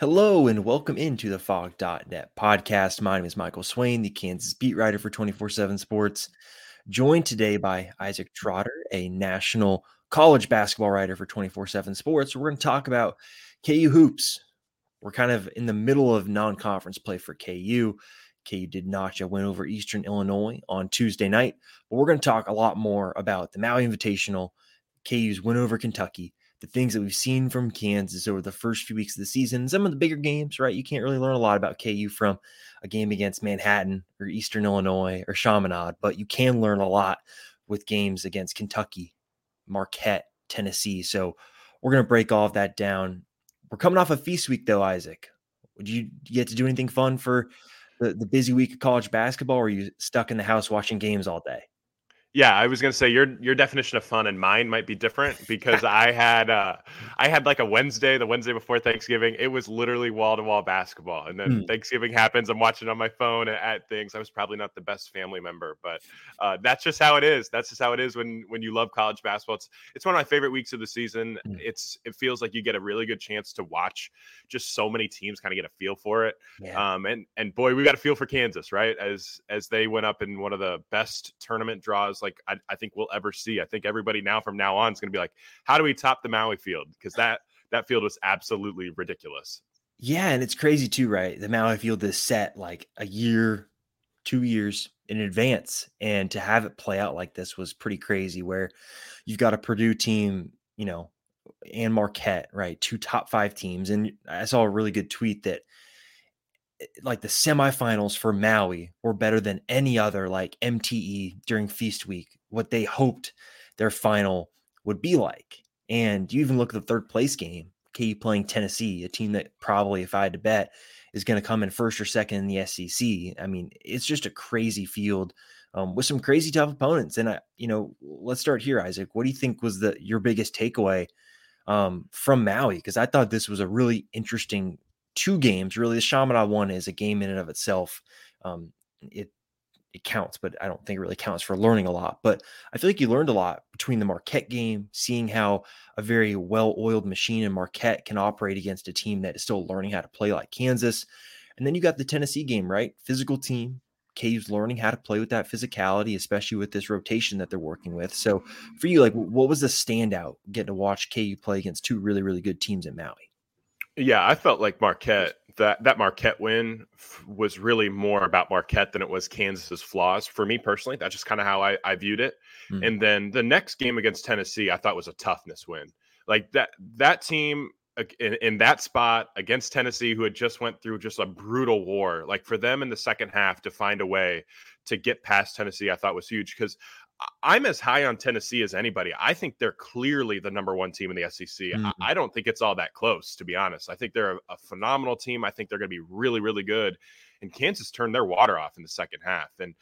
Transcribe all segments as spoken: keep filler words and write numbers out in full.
Hello and welcome into the Fog dot net podcast. My name is Michael Swain, the Kansas beat writer for two forty-seven Sports, joined today by Isaac Trotter, a national college basketball writer for two forty-seven Sports. We're going to talk about K U hoops. We're kind of in the middle of non-conference play for K U. K U did notch a win over Eastern Illinois on Tuesday night, but we're going to talk a lot more about the Maui Invitational, K U's win over Kentucky, the things that we've seen from Kansas over the first few weeks of the season, some of the bigger games, right? You can't really learn a lot about K U from a game against Manhattan or Eastern Illinois or Chaminade, but you can learn a lot with games against Kentucky, Marquette, Tennessee. So we're going to break all of that down. We're coming off a feast week though, Isaac. Did you get to do anything fun for the, the busy week of college basketball, or are you stuck in the house watching games all day? Yeah, I was going to say your your definition of fun and mine might be different, because I had uh, I had like a Wednesday, the Wednesday before Thanksgiving. It was literally wall-to-wall basketball. And then mm. Thanksgiving happens. I'm watching on my phone at things. I was probably not the best family member, but uh, that's just how it is. That's just how it is when when you love college basketball. It's it's one of my favorite weeks of the season. Mm. It's It feels like you get a really good chance to watch just so many teams kind of get a feel for it. Yeah. Um, and, and boy, we got a feel for Kansas, right? As, as they went up in one of the best tournament draws like I, I think we'll ever see. I think everybody now from now on is going to be like, how do we top the Maui field? Because that that field was absolutely ridiculous. Yeah, and it's crazy too, right? The Maui field is set like a year, two years in advance, and to have it play out like this was pretty crazy, where you've got a Purdue team, you know, and Marquette, right? Two top five teams. And I saw a really good tweet that like the semifinals for Maui were better than any other like M T E during feast week, what they hoped their final would be like. And you even look at the third place game, K U playing Tennessee, a team that probably, if I had to bet, is going to come in first or second in the S E C. I mean, it's just a crazy field um, with some crazy tough opponents. And I, you know, let's start here, Isaac. What do you think was the, your biggest takeaway um, from Maui? Cause I thought this was a really interesting two games, really. The Chaminade one is a game in and of itself. Um, it it counts, but I don't think it really counts for learning a lot. But I feel like you learned a lot between the Marquette game, seeing how a very well-oiled machine in Marquette can operate against a team that is still learning how to play like Kansas. And then you got the Tennessee game, right? Physical team. K U's learning how to play with that physicality, especially with this rotation that they're working with. So for you, like, what was the standout getting to watch K U play against two really, really good teams in Maui? Yeah, I felt like Marquette, that, that Marquette win f- was really more about Marquette than it was Kansas's flaws. For me personally, that's just kind of how I, I viewed it. Mm-hmm. And then the next game against Tennessee, I thought was a toughness win. Like that that team in, in that spot against Tennessee, who had just went through just a brutal war, like for them in the second half to find a way to get past Tennessee, I thought was huge, because I'm as high on Tennessee as anybody. I think they're clearly the number one team in the S E C. Mm-hmm. I don't think it's all that close, to be honest. I think they're a, a phenomenal team. I think they're going to be really, really good. And Kansas turned their water off in the second half. And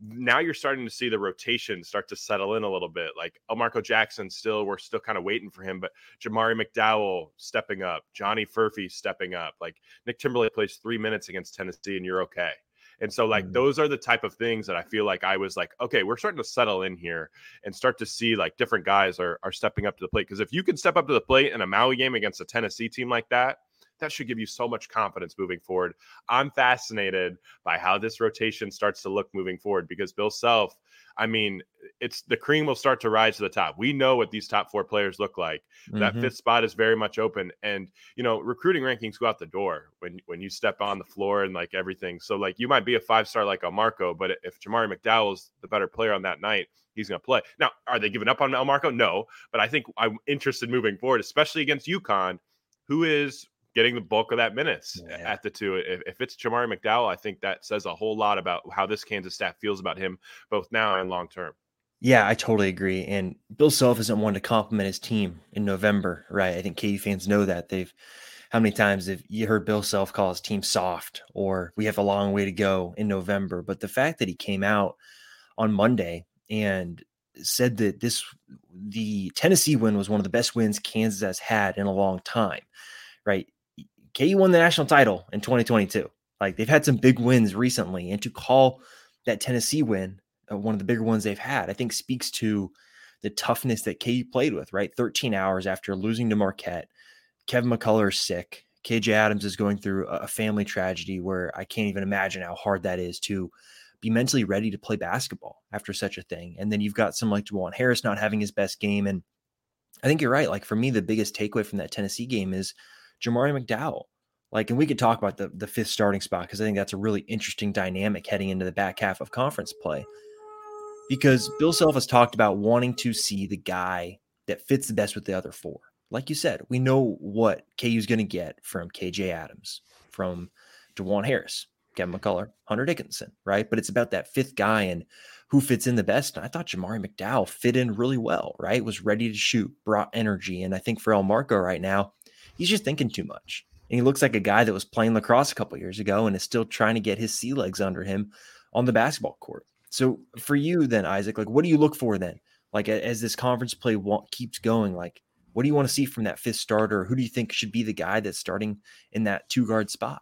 now you're starting to see the rotation start to settle in a little bit. Like Almarco Jackson, still, we're still kind of waiting for him, but Jamari McDowell stepping up, Johnny Furphy stepping up. Like Nick Timberlake plays three minutes against Tennessee and you're okay. And so like, those are the type of things that I feel like I was like, okay, we're starting to settle in here and start to see like different guys are are stepping up to the plate. Cause if you can step up to the plate in a Maui game against a Tennessee team like that, that should give you so much confidence moving forward. I'm fascinated by how this rotation starts to look moving forward because Bill Self, I mean, it's the cream will start to rise to the top. We know what these top four players look like. Mm-hmm. That fifth spot is very much open. And, you know, recruiting rankings go out the door when, when you step on the floor and like everything. So like you might be a five-star like Almarco, but if Jamari McDowell's the better player on that night, he's going to play. Now, are they giving up on Almarco? No, but I think I'm interested moving forward, especially against UConn, who is getting the bulk of that minutes yeah. at the two. If, if it's Jamari McDowell, I think that says a whole lot about how this Kansas staff feels about him, both now and long-term. Yeah, I totally agree. And Bill Self isn't one to compliment his team in November, right? I think K U fans know that. They've, how many times have you heard Bill Self call his team soft or we have a long way to go in November? But the fact that he came out on Monday and said that this, the Tennessee win was one of the best wins Kansas has had in a long time, right? K U won the national title in twenty twenty-two. Like they've had some big wins recently, and to call that Tennessee win uh, one of the bigger ones they've had, I think speaks to the toughness that K U played with, right? thirteen hours after losing to Marquette, Kevin McCullar is sick. K J Adams is going through a family tragedy where I can't even imagine how hard that is to be mentally ready to play basketball after such a thing. And then you've got some like Dajuan Harris not having his best game. And I think you're right. Like for me, the biggest takeaway from that Tennessee game is Jamari McDowell. Like, and we could talk about the, the fifth starting spot because I think that's a really interesting dynamic heading into the back half of conference play, because Bill Self has talked about wanting to see the guy that fits the best with the other four. Like you said, we know what K U is going to get from K J Adams, from Dajuan Harris, Kevin McCullar, Hunter Dickinson, right? But it's about that fifth guy and who fits in the best. And I thought Jamari McDowell fit in really well, right? Was ready to shoot, brought energy. And I think for Almarco right now, he's just thinking too much. And he looks like a guy that was playing lacrosse a couple years ago and is still trying to get his sea legs under him on the basketball court. So for you then, Isaac, like what do you look for then? Like as this conference play want, keeps going, like what do you want to see from that fifth starter? Who do you think should be the guy that's starting in that two guard spot?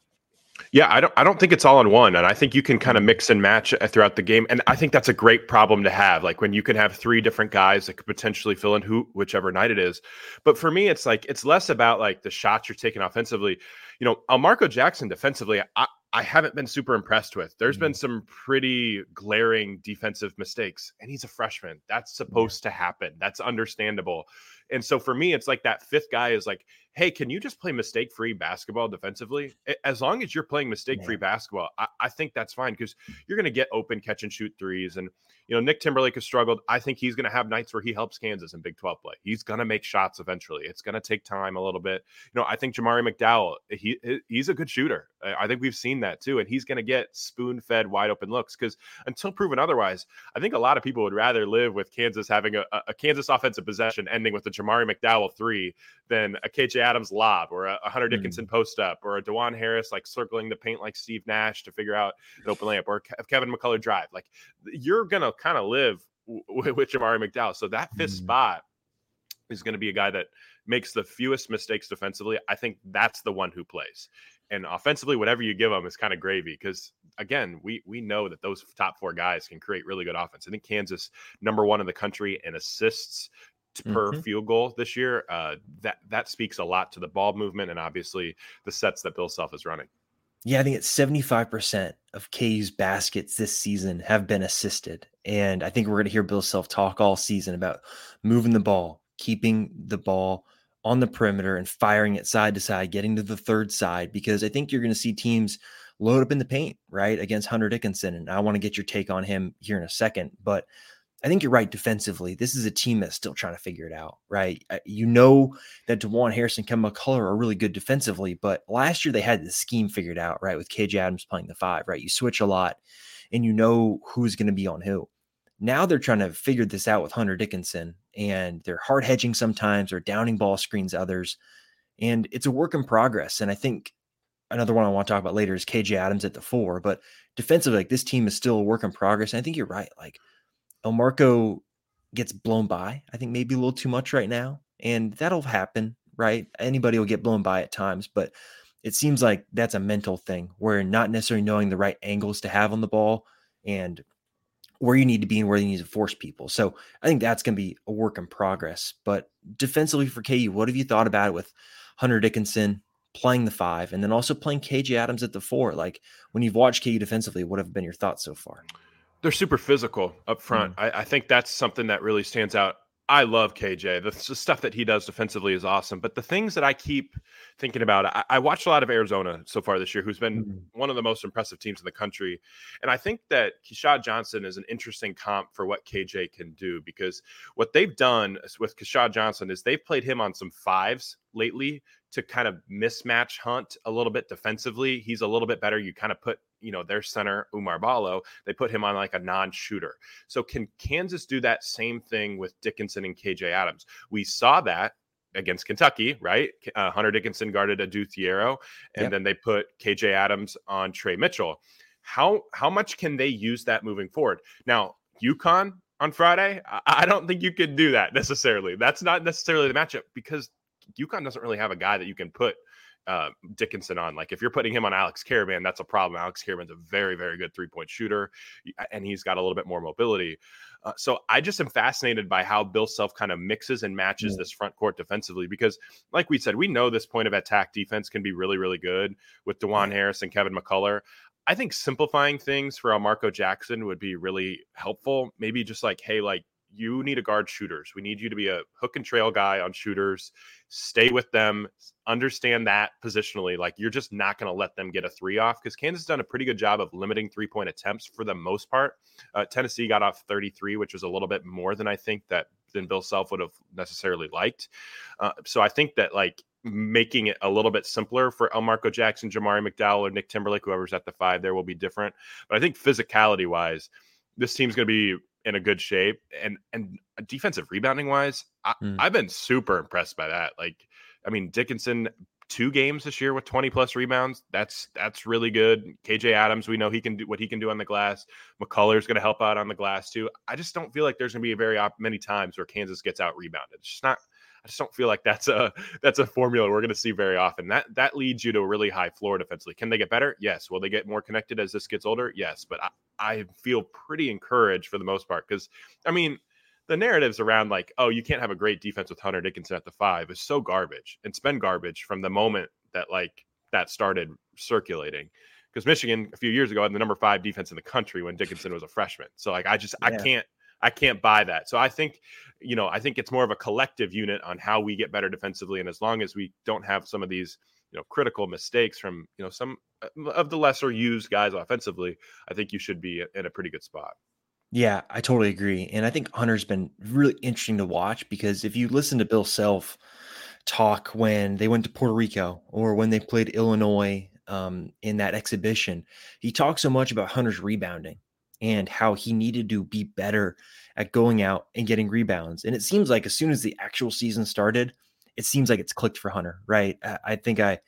Yeah, I don't I don't think it's all in one. And I think you can kind of mix and match throughout the game. And I think that's a great problem to have, like when you can have three different guys that could potentially fill in who whichever night it is. But for me, it's like it's less about like the shots you're taking offensively. You know, Almarco Jackson defensively, I, I haven't been super impressed with. There's mm-hmm. been some pretty glaring defensive mistakes, and he's a freshman. That's supposed yeah. to happen. That's understandable. And so for me, it's like that fifth guy is like, hey, can you just play mistake-free basketball defensively? As long as you're playing mistake-free yeah. basketball, I, I think that's fine, because you're going to get open catch-and-shoot threes. And, you know, Nick Timberlake has struggled. I think he's going to have nights where he helps Kansas in Big twelve play. He's going to make shots eventually. It's going to take time a little bit. You know, I think Jamari McDowell, he he's a good shooter. I think we've seen that too. And he's going to get spoon-fed wide-open looks, because until proven otherwise, I think a lot of people would rather live with Kansas having a, a Kansas offensive possession ending with the Jamari McDowell three than a K J Adams lob or a Hunter Dickinson mm. post up or a Dajuan Harris like circling the paint like Steve Nash to figure out an open layup or Kevin McCullar drive. Like you're gonna kind of live w- with Jamari McDowell, so that fifth mm. spot is going to be a guy that makes the fewest mistakes defensively. I think that's the one who plays, and offensively, whatever you give them is kind of gravy, because again, we we know that those top four guys can create really good offense. I think Kansas number one in the country in assists per mm-hmm. field goal this year. Uh, that that speaks a lot to the ball movement and obviously the sets that Bill Self is running. Yeah, I think it's seventy-five percent of K U's baskets this season have been assisted. And I think we're going to hear Bill Self talk all season about moving the ball, keeping the ball on the perimeter and firing it side to side, getting to the third side, because I think you're going to see teams load up in the paint, right, against Hunter Dickinson. And I want to get your take on him here in a second, but I think you're right defensively. This is a team that's still trying to figure it out, right? You know that Dajuan Harris and Kevin McCullar are really good defensively, but last year they had the scheme figured out, right, with K J Adams playing the five, right? You switch a lot, and you know who's going to be on who. Now they're trying to figure this out with Hunter Dickinson, and they're hard hedging sometimes or downing ball screens others. And it's a work in progress. And I think another one I want to talk about later is K J Adams at the four, but defensively, like, this team is still a work in progress. And I think you're right. Like, Almarco gets blown by, I think, maybe a little too much right now, and that'll happen, right? Anybody will get blown by at times, but it seems like that's a mental thing where not necessarily knowing the right angles to have on the ball and where you need to be and where you need to force people. So I think that's going to be a work in progress. But defensively for K U, what have you thought about it with Hunter Dickinson playing the five and then also playing K J Adams at the four? Like, when you've watched K U defensively, what have been your thoughts so far? They're super physical up front. Mm. I, I think that's something that really stands out. I love K J. The, the stuff that he does defensively is awesome. But the things that I keep thinking about, I, I watched a lot of Arizona so far this year, who's been mm-hmm. one of the most impressive teams in the country. And I think that Keshad Johnson is an interesting comp for what K J can do, because what they've done with Keshad Johnson is they've played him on some fives lately to kind of mismatch hunt a little bit defensively. He's a little bit better. You kind of put, you know, their center, Umar Balo, they put him on like a non-shooter. So can Kansas do that same thing with Dickinson and K J Adams? We saw that against Kentucky, right? Uh, Hunter Dickinson guarded Aduthiero, and yep. then they put K J Adams on Trey Mitchell. How, how much can they use that moving forward? Now, UConn on Friday, I, I don't think you can do that necessarily. That's not necessarily the matchup, because UConn doesn't really have a guy that you can put uh, Dickinson on. Like, if you're putting him on Alex Karaban, that's a problem. Alex Karaban's a very, very good three-point shooter, and he's got a little bit more mobility. Uh, so I just am fascinated by how Bill Self kind of mixes and matches yeah. this front court defensively, because, like we said, we know this point of attack defense can be really, really good with Dajuan Harris and Kevin McCullar. I think simplifying things for Almarco Jackson would be really helpful. Maybe just like, hey, like, you need to guard shooters. We need you to be a hook and trail guy on shooters. Stay with them. Understand that positionally. Like, you're just not going to let them get a three off, because Kansas has done a pretty good job of limiting three-point attempts for the most part. Uh, Tennessee got off thirty-three, which was a little bit more than I think that than Bill Self would have necessarily liked. Uh, so I think that, like, making it a little bit simpler for Almarco Jackson, Jamari McDowell, or Nick Timberlake, whoever's at the five there, will be different. But I think physicality-wise, this team's going to be in a good shape, and and defensive rebounding wise, I, mm. I've been super impressed by that. Like, I mean, Dickinson, two games this year with twenty plus rebounds. That's that's really good. K J Adams, we know he can do what he can do on the glass. McCullar's going to help out on the glass too. I just don't feel like there's going to be very op- many times where Kansas gets out rebounded. It's just not. I just don't feel like that's a that's a formula we're going to see very often. That that leads you to a really high floor defensively. Can they get better? Yes. Will they get more connected as this gets older? Yes. But I, I feel pretty encouraged for the most part, because, I mean, the narratives around like, oh, you can't have a great defense with Hunter Dickinson at the five is so garbage. It's been garbage from the moment that like that started circulating. Because Michigan a few years ago had the number five defense in the country when Dickinson was a freshman. So like I just yeah. I can't. I can't buy that. So I think, you know, I think it's more of a collective unit on how we get better defensively. And as long as we don't have some of these, you know, critical mistakes from, you know, some of the lesser used guys offensively, I think you should be in a pretty good spot. Yeah, I totally agree. And I think Hunter's been really interesting to watch, because if you listen to Bill Self talk when they went to Puerto Rico or when they played Illinois um, in that exhibition, he talked so much about Hunter's rebounding and how he needed to be better at going out and getting rebounds. And it seems like as soon as the actual season started, it seems like it's clicked for Hunter, right? I, I think I,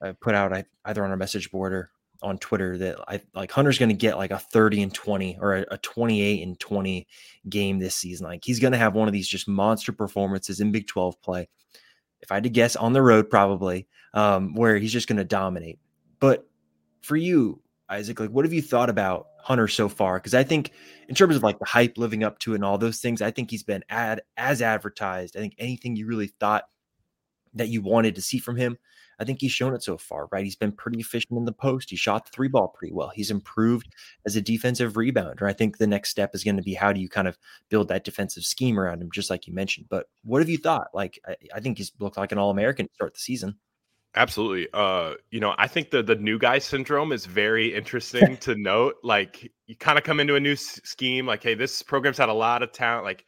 I put out I, either on our message board or on Twitter that I like Hunter's going to get like a thirty and twenty or a, a twenty-eight and twenty game this season. Like he's going to have one of these just monster performances in Big twelve play. If I had to guess, on the road, probably um, where he's just going to dominate. But for you, Isaac, like what have you thought about Hunter so far? Because I think in terms of like the hype living up to it and all those things, I think he's been ad as advertised. I think anything you really thought that you wanted to see from him, I think he's shown it so far, right? He's been pretty efficient in the post. He shot the three ball pretty well. He's improved as a defensive rebounder. I think the next step is going to be how do you kind of build that defensive scheme around him, just like you mentioned. But what have you thought? Like, I, I think he's looked like an All-American to start the season. Absolutely. Uh, you know, I think the, the new guy syndrome is very interesting to note. Like you kind of come into a new s- scheme, like, hey, this program's had a lot of talent. Like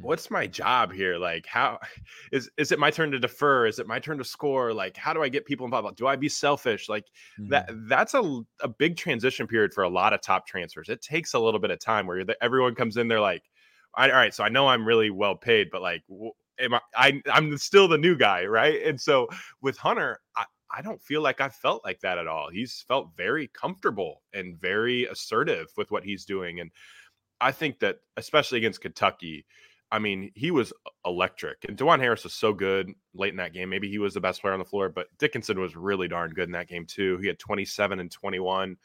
what's my job here? Like, how is, is it my turn to defer? Is it my turn to score? Like, how do I get people involved? Do I be selfish? Like mm-hmm. that, that's a, a big transition period for a lot of top transfers. It takes a little bit of time where the, everyone comes in, they're like, all right, so I know I'm really well paid, but like, am I, I I'm still the new guy. Right. And so with Hunter, I, I don't feel like I felt like that at all. He's felt very comfortable and very assertive with what he's doing. And I think that especially against Kentucky, I mean, he was electric. And Dajuan Harris was so good late in that game. Maybe he was the best player on the floor, but Dickinson was really darn good in that game too. He had twenty-seven and twenty-one.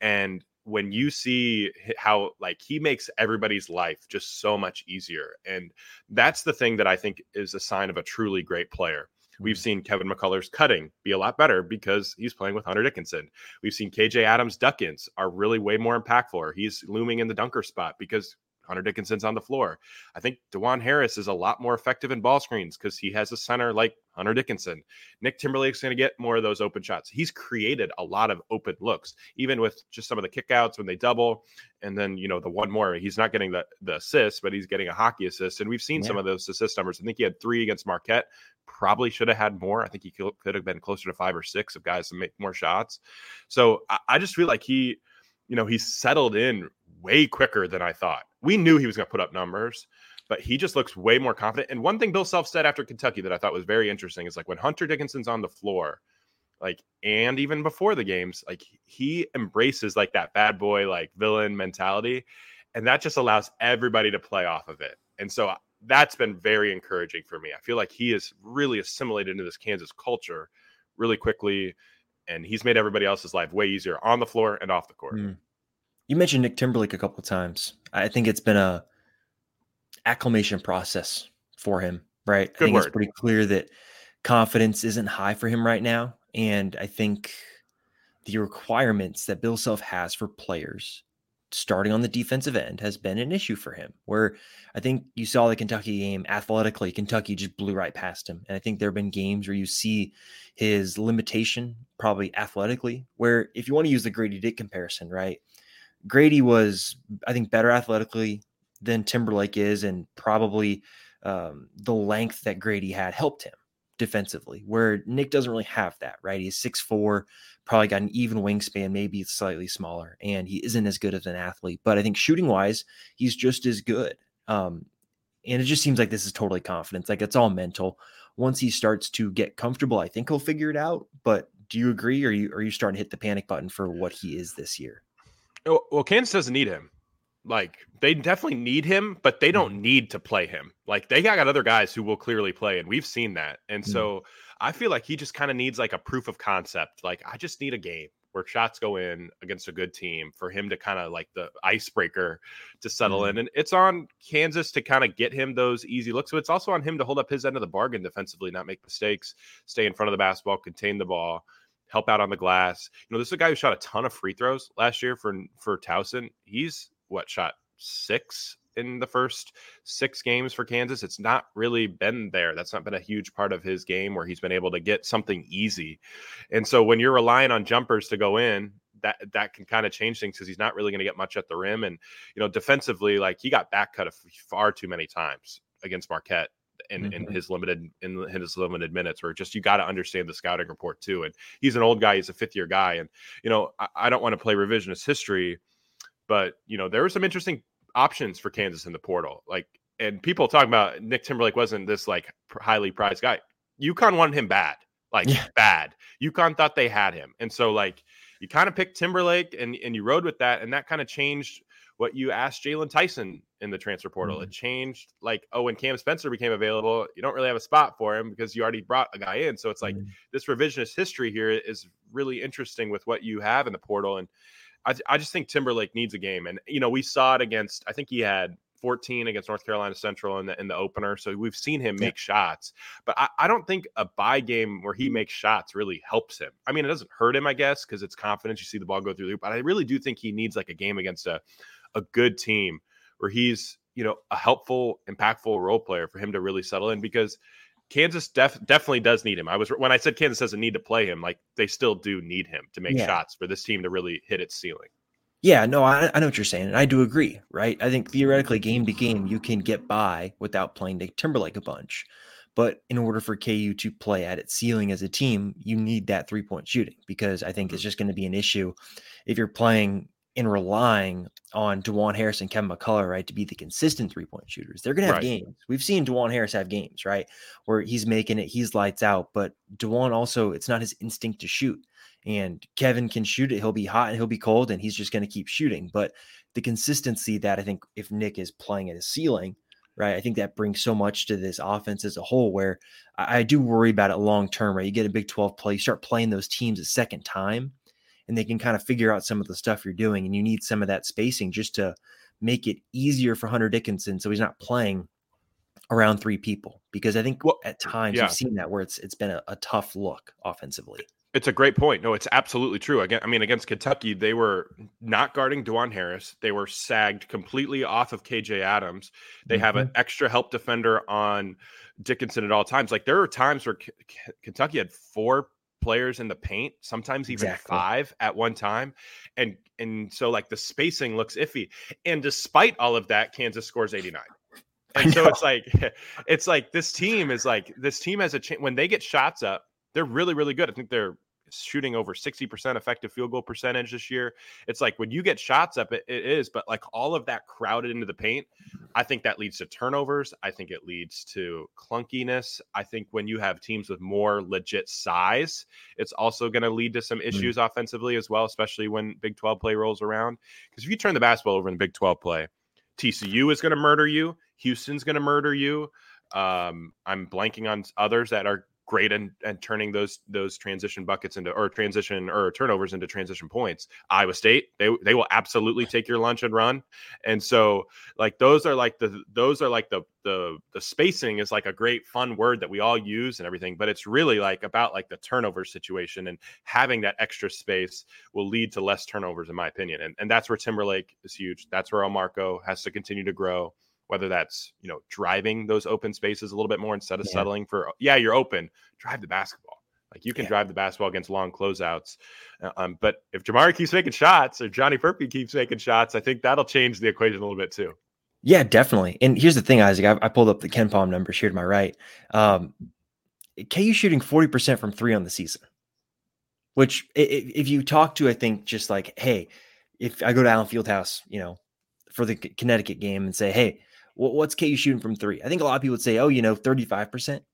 And when you see how like he makes everybody's life just so much easier. And that's the thing that I think is a sign of a truly great player. We've seen Kevin McCullar's cutting be a lot better because he's playing with Hunter Dickinson. We've seen K J Adams' duck-ins are really way more impactful. He's looming in the dunker spot because Hunter Dickinson's on the floor. I think Dajuan Harris is a lot more effective in ball screens because he has a center like Hunter Dickinson. Nick Timberlake's going to get more of those open shots. He's created a lot of open looks, even with just some of the kickouts when they double. And then, you know, the one more, he's not getting the, the assist, but he's getting a hockey assist. And we've seen yeah. some of those assist numbers. I think he had three against Marquette. Probably should have had more. I think he could have been closer to five or six of guys to make more shots. So I, I just feel like he, you know, he settled in way quicker than I thought. We knew he was going to put up numbers, but he just looks way more confident. And one thing Bill Self said after Kentucky that I thought was very interesting is like when Hunter Dickinson's on the floor, like, and even before the games, like he embraces like that bad boy, like villain mentality. And that just allows everybody to play off of it. And so that's been very encouraging for me. I feel like he is really assimilated into this Kansas culture really quickly. And he's made everybody else's life way easier on the floor and off the court. Mm. You mentioned Nick Timberlake a couple of times. I think it's been a acclimation process for him, right? Good I think word. It's pretty clear that confidence isn't high for him right now. And I think the requirements that Bill Self has for players starting on the defensive end has been an issue for him, where I think you saw the Kentucky game athletically. Kentucky just blew right past him. And I think there have been games where you see his limitation probably athletically, where if you want to use the Grady Dick comparison, right? Grady was, I think, better athletically than Timberlake is. And probably um, the length that Grady had helped him defensively, where Nick doesn't really have that, right? He's six foot four, probably got an even wingspan, maybe slightly smaller, and he isn't as good of an athlete, but I think shooting wise, he's just as good. Um, and it just seems like this is totally confidence. Like it's all mental. Once he starts to get comfortable, I think he'll figure it out, but do you agree? Or are you, are you starting to hit the panic button for what he is this year? Well, Kansas doesn't need him. Like they definitely need him, but they don't need to play him. Like they got other guys who will clearly play, and we've seen that. And mm-hmm. so I feel like he just kind of needs like a proof of concept. Like I just need a game where shots go in against a good team for him to kind of like the icebreaker to settle mm-hmm. in. And it's on Kansas to kind of get him those easy looks. So it's also on him to hold up his end of the bargain defensively, not make mistakes, stay in front of the basketball, contain the ball, help out on the glass. You know, this is a guy who shot a ton of free throws last year for for Towson. He's what shot six in the first six games for Kansas. It's not really been there. That's not been a huge part of his game where he's been able to get something easy. And so when you're relying on jumpers to go in, that, that can kind of change things because he's not really going to get much at the rim. And, you know, defensively, like he got back cut far too many times against Marquette. In, mm-hmm. in his limited in his limited minutes, where just you got to understand the scouting report too. And he's an old guy, he's a fifth year guy, and you know I, I don't want to play revisionist history, but you know there were some interesting options for Kansas in the portal. Like, and people talking about Nick Timberlake wasn't this like highly prized guy. UConn wanted him bad, like yeah. bad. UConn thought they had him, and so like you kind of picked Timberlake and and you rode with that, and that kind of changed what you asked Jalen Tyson in the transfer portal. Mm-hmm. It changed like, oh, when Cam Spencer became available, you don't really have a spot for him because you already brought a guy in. So it's like mm-hmm. this revisionist history here is really interesting with what you have in the portal. And I, I just think Timberlake needs a game. And, you know, we saw it against, I think he had fourteen against North Carolina Central in the, in the opener. So we've seen him make yeah. shots, but I, I don't think a bye game where he makes shots really helps him. I mean, it doesn't hurt him, I guess, because it's confidence. You see the ball go through the hoop, but I really do think he needs like a game against a, a good team where he's, you know, a helpful, impactful role player for him to really settle in, because Kansas def- definitely does need him. I was, when I said Kansas doesn't need to play him, like they still do need him to make yeah. shots for this team to really hit its ceiling. Yeah, no, I, I know what you're saying, and I do agree, right? I think theoretically, game to game, you can get by without playing Nick Timberlake a bunch. But in order for K U to play at its ceiling as a team, you need that three-point shooting, because I think it's just going to be an issue if you're playing and relying on Dajuan Harris and Kevin McCullar, right, to be the consistent three-point shooters. They're going to have right. games. We've seen Dajuan Harris have games, right, where he's making it, he's lights out. But Dajuan also, it's not his instinct to shoot. And Kevin can shoot it. He'll be hot and he'll be cold, and he's just going to keep shooting. But the consistency that I think if Nick is playing at his ceiling – right, I think that brings so much to this offense as a whole, where I, I do worry about it long term, right? You get a Big twelve play, you start playing those teams a second time, and they can kind of figure out some of the stuff you're doing, and you need some of that spacing just to make it easier for Hunter Dickinson so he's not playing around three people, because I think well, at times yeah. you've seen that where it's it's been a, a tough look offensively. It's a great point. No, it's absolutely true. Again, I mean, against Kentucky, they were not guarding Dajuan Harris. They were sagged completely off of K J Adams. They mm-hmm. have an extra help defender on Dickinson at all times. Like, there are times where K- K- Kentucky had four players in the paint, sometimes even exactly. five at one time. And, and so, like, the spacing looks iffy. And despite all of that, Kansas scores eighty-nine. And so it's like, it's like this team is like, this team has a chance. When they get shots up, they're really, really good. I think they're shooting over sixty percent effective field goal percentage this year. It's like when you get shots up, it, it is, but like all of that crowded into the paint, I think that leads to turnovers. I think it leads to clunkiness. I think when you have teams with more legit size, it's also going to lead to some issues mm-hmm. offensively as well, especially when Big twelve play rolls around. Because if you turn the basketball over in the Big twelve play, T C U is going to murder you. Houston's going to murder you. Um, I'm blanking on others that are great and and turning those those transition buckets into or transition or turnovers into transition points. Iowa State, they they will absolutely take your lunch and run. And so like those are like the those are like the the the spacing is like a great fun word that we all use and everything, but it's really like about like the turnover situation, and having that extra space will lead to less turnovers in my opinion. And and that's where Timberlake is huge. That's where Almarco has to continue to grow. Whether that's, you know, driving those open spaces a little bit more instead of yeah. settling for, yeah, you're open, drive the basketball. Like you can yeah. drive the basketball against long closeouts. Um, but if Jamari keeps making shots or Johnny Furphy keeps making shots, I think that'll change the equation a little bit too. Yeah, definitely. And here's the thing, Isaac, I, I pulled up the Ken Palm numbers here to my right. Um, K U shooting forty percent from three on the season, which if, if you talk to, I think just like, hey, if I go to Allen Fieldhouse, you know, for the Connecticut game and say, hey, what's K U shooting from three? I think a lot of people would say, oh, you know, thirty-five percent,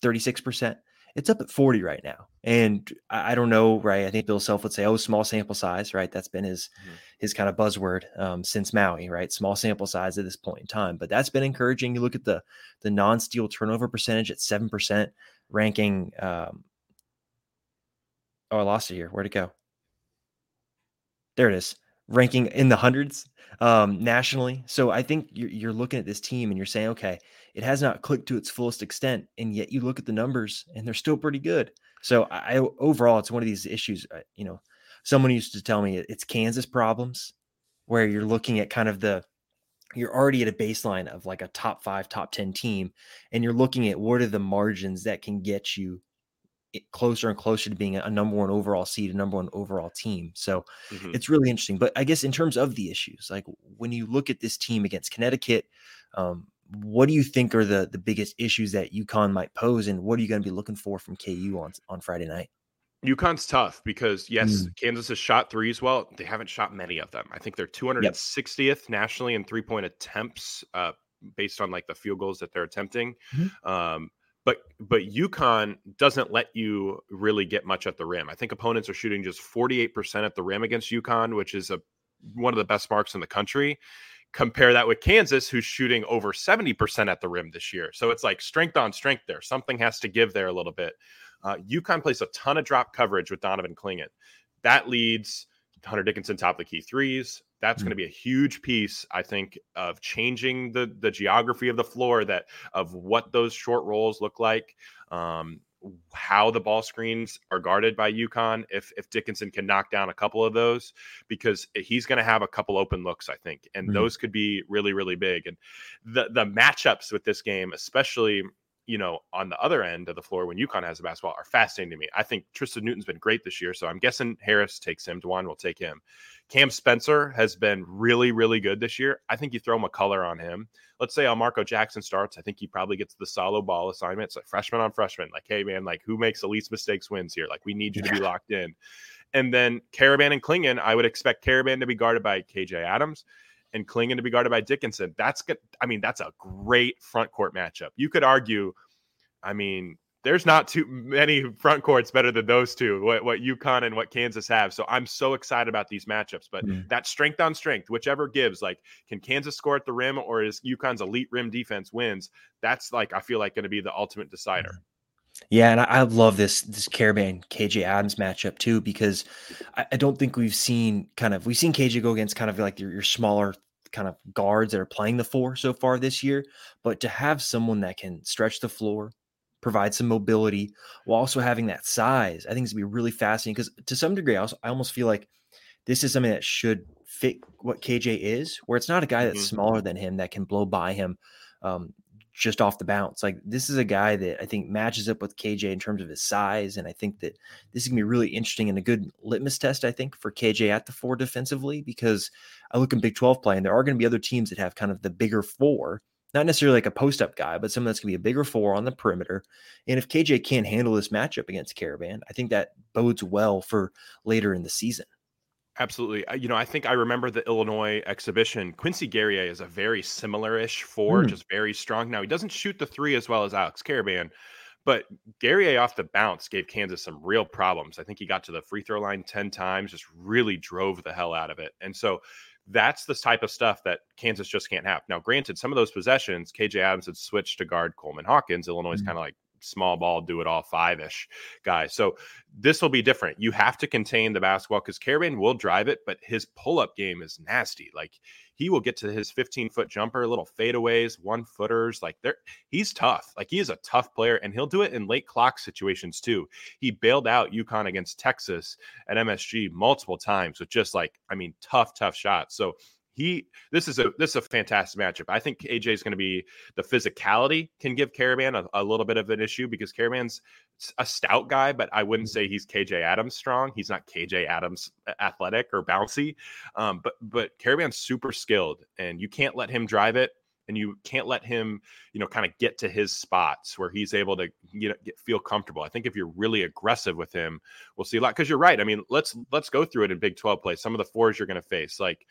thirty-six percent. It's up at forty right now. And I, I don't know, right? I think Bill Self would say, oh, small sample size, right? That's been his mm-hmm. his kind of buzzword um, since Maui, right? Small sample size at this point in time. But that's been encouraging. You look at the the non-steal turnover percentage at seven percent, ranking um, – oh, I lost it here. Where'd it go? There it is. Ranking in the hundreds um, nationally. So I think you're, you're looking at this team and you're saying, okay, it has not clicked to its fullest extent. And yet you look at the numbers and they're still pretty good. So I, overall, it's one of these issues, you know, someone used to tell me it's Kansas problems where you're looking at kind of the, you're already at a baseline of like a top five, top ten team. And you're looking at what are the margins that can get you it closer and closer to being a number one overall seed, a number one overall team. So mm-hmm. it's really interesting, but I guess in terms of the issues, like when you look at this team against Connecticut, um, what do you think are the, the biggest issues that UConn might pose? And what are you going to be looking for from K U on, on Friday night? UConn's tough because yes, mm. Kansas has shot threes. Well, they haven't shot many of them. I think they're two hundred sixtieth yep. nationally in three point attempts, uh, based on like the field goals that they're attempting. Mm-hmm. Um, But but UConn doesn't let you really get much at the rim. I think opponents are shooting just forty-eight percent at the rim against UConn, which is a one of the best marks in the country. Compare that with Kansas, who's shooting over seventy percent at the rim this year. So it's like strength on strength there. Something has to give there a little bit. Uh, UConn plays a ton of drop coverage with Donovan Clingan. That leads Hunter Dickinson top of the key threes. That's going to be a huge piece, I think, of changing the the geography of the floor, that of what those short rolls look like, um, how the ball screens are guarded by UConn. If if Dickinson can knock down a couple of those, because he's going to have a couple open looks, I think, and mm-hmm. those could be really really big. And the the matchups with this game, especially you know, on the other end of the floor when UConn has the basketball are fascinating to me. I think Tristan Newton's been great this year, so I'm guessing Harris takes him. Dajuan will take him. Cam Spencer has been really, really good this year. I think you throw McCullar on him. Let's say Almarco Jackson starts. I think he probably gets the solo ball assignment. It's like freshman on freshman. Like, hey, man, like who makes the least mistakes wins here? Like, we need you to be locked in. And then Karaban and Clingan, I would expect Karaban to be guarded by K J Adams and Clingan to be guarded by Dickinson. That's good. I mean, that's a great front court matchup. You could argue, I mean, there's not too many front courts better than those two, what, what UConn and what Kansas have. So I'm so excited about these matchups. But mm-hmm. that strength on strength, whichever gives, like, can Kansas score at the rim or is UConn's elite rim defense wins? That's, like, I feel like going to be the ultimate decider. Mm-hmm. Yeah, and I, I love this this Karaban K J Adams matchup too, because I, I don't think we've seen kind of we've seen K J go against kind of like your, your smaller kind of guards that are playing the four so far this year. But to have someone that can stretch the floor, provide some mobility while also having that size, I think it's gonna be really fascinating. Because to some degree, I, also, I almost feel like this is something that should fit what K J is, where it's not a guy that's mm-hmm. smaller than him that can blow by him. Um, just off the bounce. Like, this is a guy that I think matches up with K J in terms of his size. And I think that this is gonna be really interesting and a good litmus test, I think, for K J at the four defensively, because I look in Big twelve play and there are going to be other teams that have kind of the bigger four, not necessarily like a post-up guy, but someone that's gonna be a bigger four on the perimeter. And if K J can't handle this matchup against Karaban, I think that bodes well for later in the season. Absolutely. You know, I think I remember the Illinois exhibition. Quincy Guerrier is a very similar-ish four, mm. just very strong. Now, he doesn't shoot the three as well as Alex Karaban, but Guerrier off the bounce gave Kansas some real problems. I think he got to the free throw line ten times, just really drove the hell out of it. And so that's the type of stuff that Kansas just can't have. Now, granted, some of those possessions, K J Adams had switched to guard Coleman Hawkins. Illinois is mm. kind of like, small ball, do it all five-ish guy. So this will be different. You have to contain the basketball because Karaban will drive it, but his pull-up game is nasty. Like, he will get to his fifteen-foot jumper, little fadeaways, one-footers. Like, they're, he's tough. Like, he is a tough player, and he'll do it in late clock situations too. He bailed out UConn against Texas at M S G multiple times with just, like, I mean, tough, tough shots. So He, this is a, this is a fantastic matchup. I think A J is going to be the physicality can give Karaban a, a little bit of an issue because Caravan's a stout guy, but I wouldn't say he's K J Adams strong. He's not K J Adams athletic or bouncy. Um, but, but Caravan's super skilled and you can't let him drive it. And you can't let him, you know, kind of get to his spots where he's able to, you know, get, feel comfortable. I think if you're really aggressive with him, we'll see a lot. Because you're right. I mean, let's let's go through it in Big twelve play. Some of the fours you're going to face, like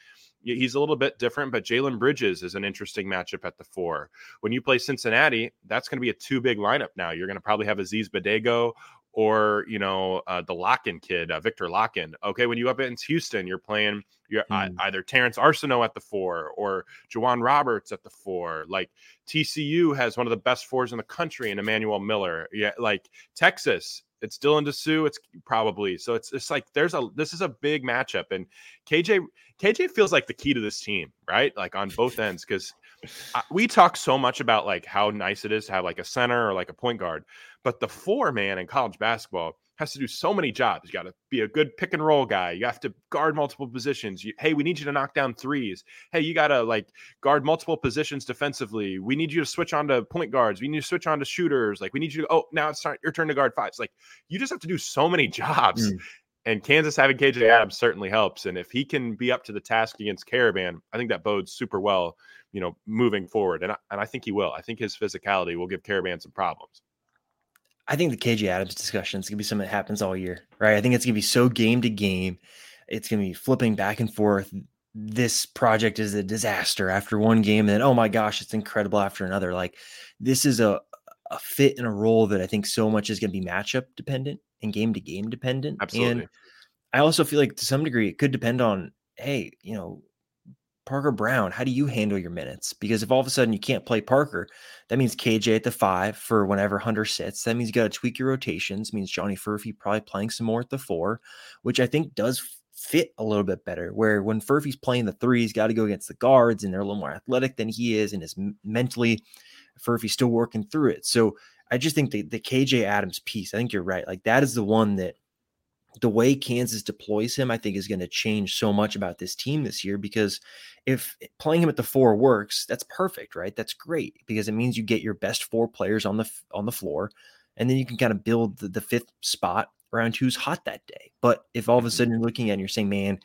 he's a little bit different, but Jalen Bridges is an interesting matchup at the four. When you play Cincinnati, that's going to be a two big lineup now. You're going to probably have Aziz Bodego or, you know, uh, the Locken kid, uh, Victor Locken. Okay, when you up in Houston, you're playing you're mm. uh, either Terrence Arsenault at the four or Juwan Roberts at the four. Like, T C U has one of the best fours in the country in Emmanuel Miller. Yeah, like Texas, it's Dylan DeSue. It's probably so. It's it's like there's a this is a big matchup, and K J K J feels like the key to this team, right? Like on both ends, because we talk so much about like how nice it is to have like a center or like a point guard, but the four man in college basketball has to do so many jobs. You got to be a good pick and roll guy. You have to guard multiple positions. You, hey, we need you to knock down threes. Hey, you got to like guard multiple positions defensively. We need you to switch on to point guards. We need you to switch on to shooters. Like we need you to, oh, now it's time, your turn to guard fives. Like you just have to do so many jobs. Mm. And Kansas having K J Adams certainly helps. And if he can be up to the task against Karaban, I think that bodes super well, you know, moving forward. And I, and I think he will. I think his physicality will give Karaban some problems. I think the K J Adams discussion is going to be something that happens all year, right? I think it's going to be so game to game. It's going to be flipping back and forth. This project is a disaster after one game. And then, oh my gosh, it's incredible after another. Like this is a, a fit and a role that I think so much is going to be matchup dependent and game to game dependent. Absolutely. And I also feel like to some degree it could depend on, hey, you know, Parker Brown, how do you handle your minutes? Because if all of a sudden you can't play Parker, that means K J at the five for whenever Hunter sits. That means you got to tweak your rotations. It means Johnny Furphy probably playing some more at the four, which I think does fit a little bit better, where when Furphy's playing the three, he's got to go against the guards and they're a little more athletic than he is and is mentally Furphy's still working through it. So I just think the, the K J Adams piece, I think you're right. Like that is the one that the way Kansas deploys him, I think, is going to change so much about this team this year, because if playing him at the four works, that's perfect, right? That's great, because it means you get your best four players on the on the floor, and then you can kind of build the, the fifth spot around who's hot that day. But if all of a sudden you're looking at it and you're saying, man,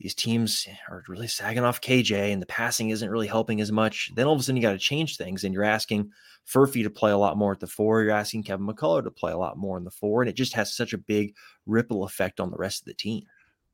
these teams are really sagging off K J and the passing isn't really helping as much, then all of a sudden you got to change things, and you're asking Furphy to play a lot more at the four. You're asking Kevin McCullough to play a lot more in the four, and it just has such a big ripple effect on the rest of the team.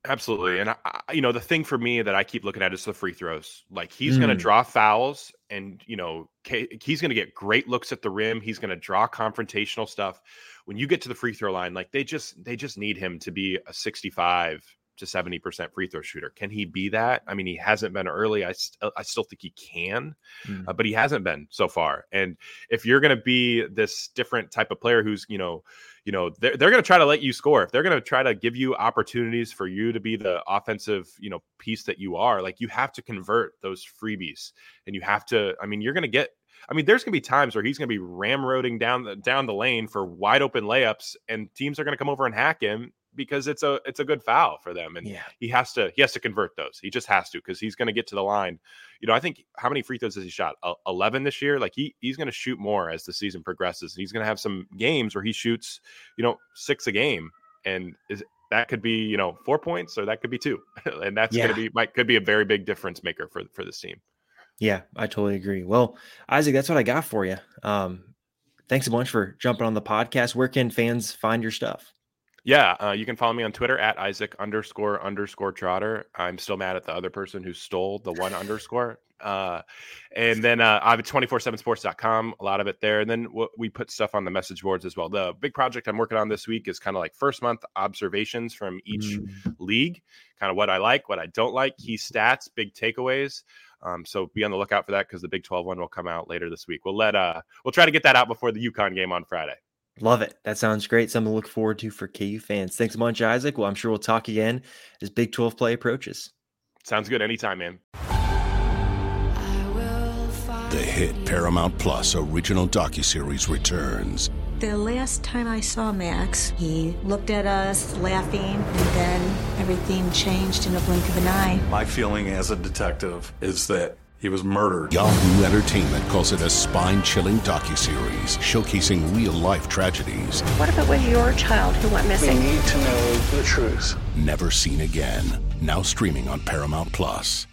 Absolutely. And, I, you know, the thing for me that I keep looking at is the free throws. Like, he's mm. going to draw fouls, and, you know, he's going to get great looks at the rim. He's going to draw confrontational stuff. When you get to the free throw line, like, they just they just need him to be a sixty-five to seventy percent free throw shooter. Can he be that? I mean, he hasn't been early. I, st- I still think he can, mm. uh, but he hasn't been so far. And if you're going to be this different type of player who's, you know, you know, they're, they're going to try to let you score. If they're going to try to give you opportunities for you to be the offensive, you know, piece that you are, like, you have to convert those freebies, and you have to, I mean, you're going to get, I mean, there's going to be times where he's going to be ramroding down the, down the lane for wide open layups, and teams are going to come over and hack him, because it's a it's a good foul for them. And yeah. he has to he has to convert those. He just has to, because he's going to get to the line. You know, I think, how many free throws has he shot? eleven this year? Like, he he's going to shoot more as the season progresses. And he's going to have some games where he shoots, you know, six a game. And is, that could be, you know, four points, or that could be two. And that's yeah. going to be might could be a very big difference maker for, for this team. Yeah, I totally agree. Well, Isaac, that's what I got for you. Um, thanks a bunch for jumping on the podcast. Where can fans find your stuff? Yeah, uh, you can follow me on Twitter at Isaac underscore underscore Trotter. I'm still mad at the other person who stole the one underscore. Uh, and then uh, I'm at two forty-seven sports dot com, a lot of it there. And then w- we put stuff on the message boards as well. The big project I'm working on this week is kind of like first month observations from each mm. league, kind of what I like, what I don't like, key stats, big takeaways. Um, so be on the lookout for that, because the Big twelve one will come out later this week. We'll let uh, we'll try to get that out before the UConn game on Friday. Love it. That sounds great. Something to look forward to for K U fans. Thanks a bunch, Isaac. Well, I'm sure we'll talk again as Big twelve play approaches. Sounds good. Anytime, man. The hit Paramount Plus original docuseries returns. The last time I saw Max, he looked at us laughing, and then everything changed in a blink of an eye. My feeling as a detective is that he was murdered. Yahoo Entertainment calls it a spine-chilling docuseries showcasing real-life tragedies. What if it was your child who went missing? We need to know the truth. Never seen again. Now streaming on Paramount Plus.